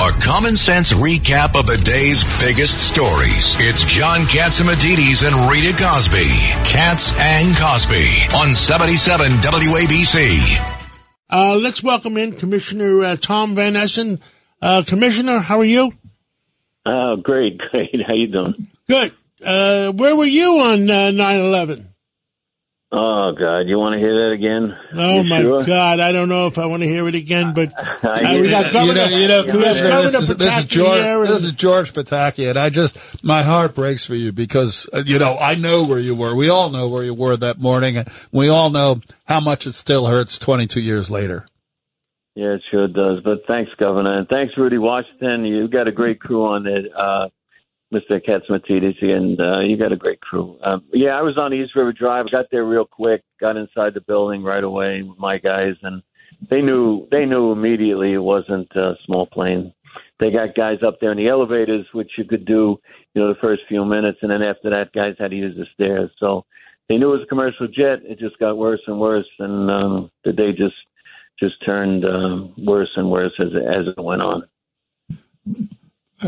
A common sense recap of the day's biggest stories. It's John Katsimatidis and Rita Cosby. Katz and Cosby on 77 WABC. Let's welcome in Commissioner Tom Von Essen. Commissioner, how are you? Oh, great. How you doing? Good. Where were you on 9/11? Oh, God. You want to hear that again? Oh, my God. I don't know if I want to hear it again, but we got Governor Pataki. This is George Pataki, and my heart breaks for you because, I know where you were. We all know where you were that morning, and we all know how much it still hurts 22 years later. Yeah, it sure does. But thanks, Governor. And thanks, Rudy Washington. You've got a great crew on it, Mr. Katsimatidis, and you got a great crew. I was on East River Drive. Got there real quick, got inside the building right away with my guys, and they knew immediately it wasn't a small plane. They got guys up there in the elevators, which you could do, the first few minutes, and then after that, guys had to use the stairs. So they knew it was a commercial jet. It just got worse and worse, and the day just turned worse and worse as it went on.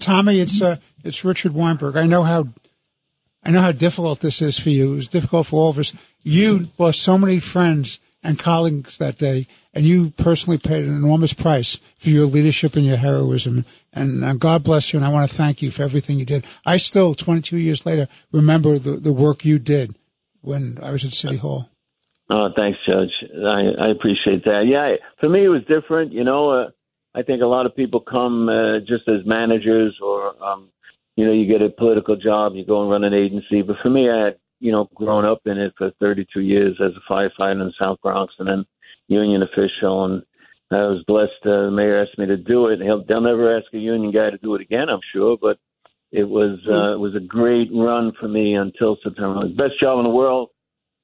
Tommy, it's Richard Weinberg. I know how difficult this is for you. It was difficult for all of us. You lost so many friends and colleagues that day, and you personally paid an enormous price for your leadership and your heroism. And God bless you, and I want to thank you for everything you did. I still, 22 years later, remember the work you did when I was at City Hall. Oh, thanks, Judge. I appreciate that. Yeah, for me it was different. I think a lot of people come just as managers or, you get a political job, you go and run an agency. But for me, I had, grown up in it for 32 years as a firefighter in the South Bronx and then union official. And I was blessed. The mayor asked me to do it. They'll never ask a union guy to do it again, I'm sure. But it was a great run for me until September. Best job in the world.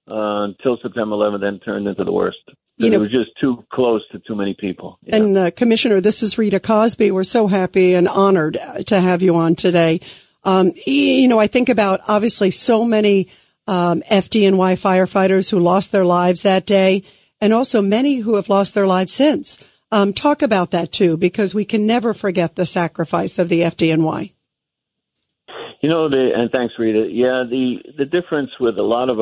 Until September 11th, then turned into the worst. It was just too close to too many people. Yeah. And, Commissioner, this is Rita Cosby. We're so happy and honored to have you on today. I think about, obviously, so many FDNY firefighters who lost their lives that day and also many who have lost their lives since. Talk about that, too, because we can never forget the sacrifice of the FDNY. And thanks, Rita. Yeah, the difference with a lot of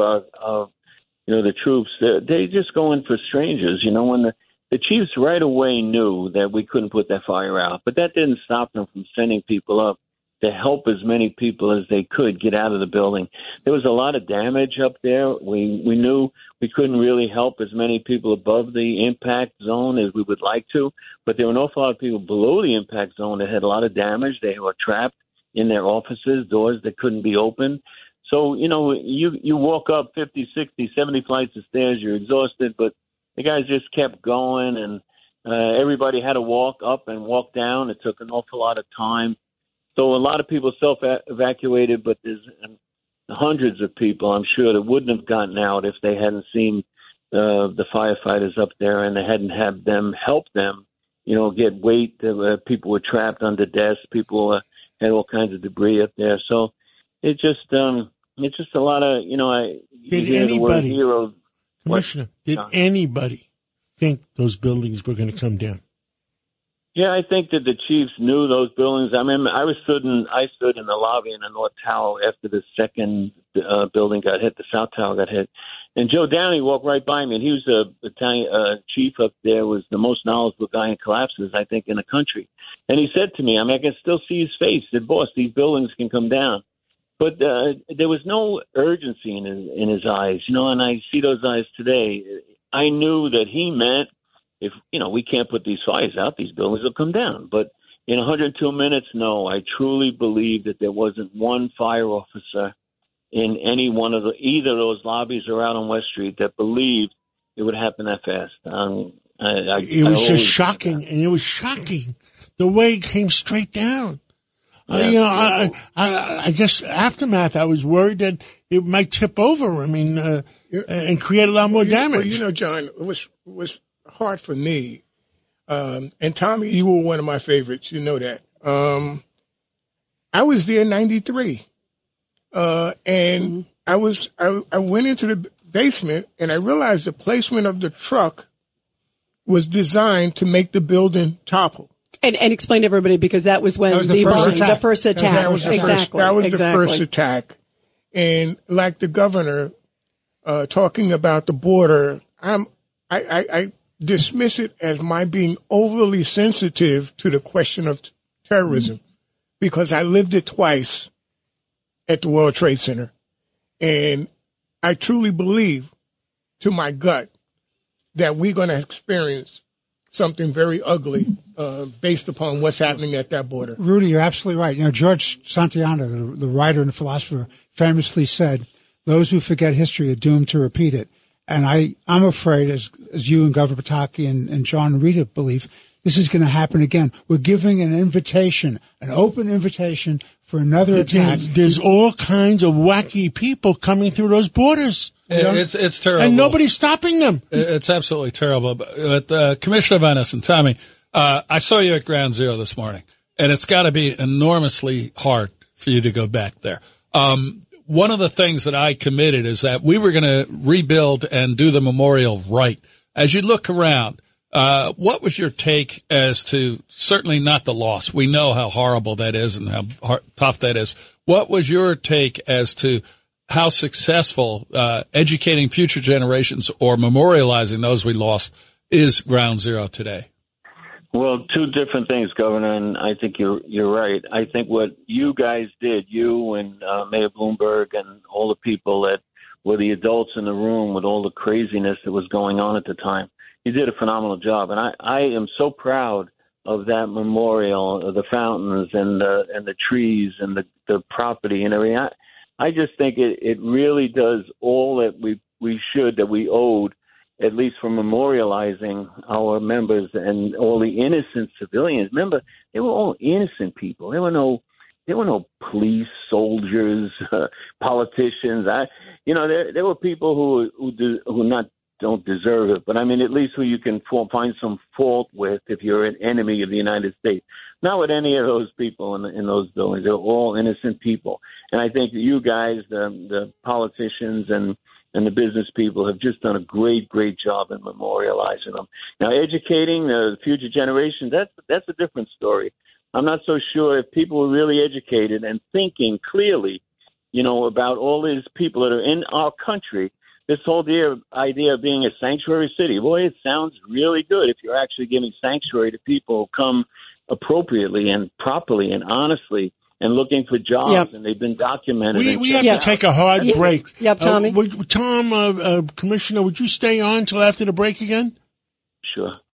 the troops, they just go in for strangers. When the chiefs right away knew that we couldn't put that fire out, but that didn't stop them from sending people up to help as many people as they could get out of the building. There was a lot of damage up there. We knew we couldn't really help as many people above the impact zone as we would like to, but there were an awful lot of people below the impact zone that had a lot of damage. They were trapped in their offices, doors that couldn't be opened. So, you walk up 50, 60, 70 flights of stairs, you're exhausted, but the guys just kept going, and everybody had to walk up and walk down. It took an awful lot of time. So a lot of people self-evacuated, but there's hundreds of people, I'm sure, that wouldn't have gotten out if they hadn't seen the firefighters up there and they hadn't had them help them, get weight. People were trapped under desks. People were had all kinds of debris up there. So it's just a lot of, you hear the word hero. Commissioner, did anybody think those buildings were going to come down? Yeah, I think that the chiefs knew those buildings. I mean, I stood in the lobby in the North Tower after the second building got hit, the South Tower got hit. And Joe Downey walked right by me, and he was a battalion chief up there, was the most knowledgeable guy in collapses, I think, in the country. And he said to me, I can still see his face, that, boss, these buildings can come down. But there was no urgency in his eyes, and I see those eyes today. I knew that he meant, if, we can't put these fires out, these buildings will come down. But in 102 minutes, no, I truly believe that there wasn't one fire officer in any one of either of those lobbies or out on West Street that believed it would happen that fast. It was just shocking. And it was shocking. The way it came straight down. I guess aftermath, I was worried that it might tip over. I mean, and create a lot more damage. Well, John, it was hard for me. And Tommy, you were one of my favorites. You know that. I was there in 93. I went into the basement and I realized the placement of the truck was designed to make the building topple. And explain to everybody, because that was when the first attack. That was the first attack. And like the governor talking about the border, I dismiss it as my being overly sensitive to the question of terrorism, because I lived it twice at the World Trade Center. And I truly believe, to my gut, that we're going to experience something very ugly based upon what's happening at that border. Rudy, you're absolutely right. George Santayana, the writer and philosopher, famously said, those who forget history are doomed to repeat it. And I'm afraid, as you and Governor Pataki and John and Rita believe, this is going to happen again. We're giving an invitation, an open invitation for another attack. There's all kinds of wacky people coming through those borders. It's terrible. And nobody's stopping them. It's absolutely terrible. But Commissioner Von Essen, Tommy, I saw you at Ground Zero this morning, and it's got to be enormously hard for you to go back there. One of the things that I committed is that we were going to rebuild and do the memorial right. As you look around, what was your take as to, certainly not the loss? We know how horrible that is and how tough that is. What was your take as to how successful educating future generations or memorializing those we lost is Ground Zero today? Well, two different things, Governor, and I think you're right. I think what you guys did, you and Mayor Bloomberg and all the people that were the adults in the room with all the craziness that was going on at the time, you did a phenomenal job. And I am so proud of that memorial, the fountains and the trees and the property and everything. I just think it really does all that we owed, at least for memorializing our members and all the innocent civilians. Remember, they were all innocent people. There were no police, soldiers, politicians. There were people who don't deserve it, but I mean, at least who you can find some fault with if you're an enemy of the United States. Not with any of those people in those buildings. They're all innocent people. And I think you guys, the politicians and the business people, have just done a great job in memorializing them. Now, educating the future generations, that's a different story. I'm not so sure if people were really educated and thinking clearly, about all these people that are in our country. This whole idea of being a sanctuary city, boy, it sounds really good if you're actually giving sanctuary to people who come appropriately and properly and honestly and looking for jobs, and they've been documented. We have to take a hard break. Yep, Tommy. Tom, Commissioner, would you stay on till after the break again? Sure.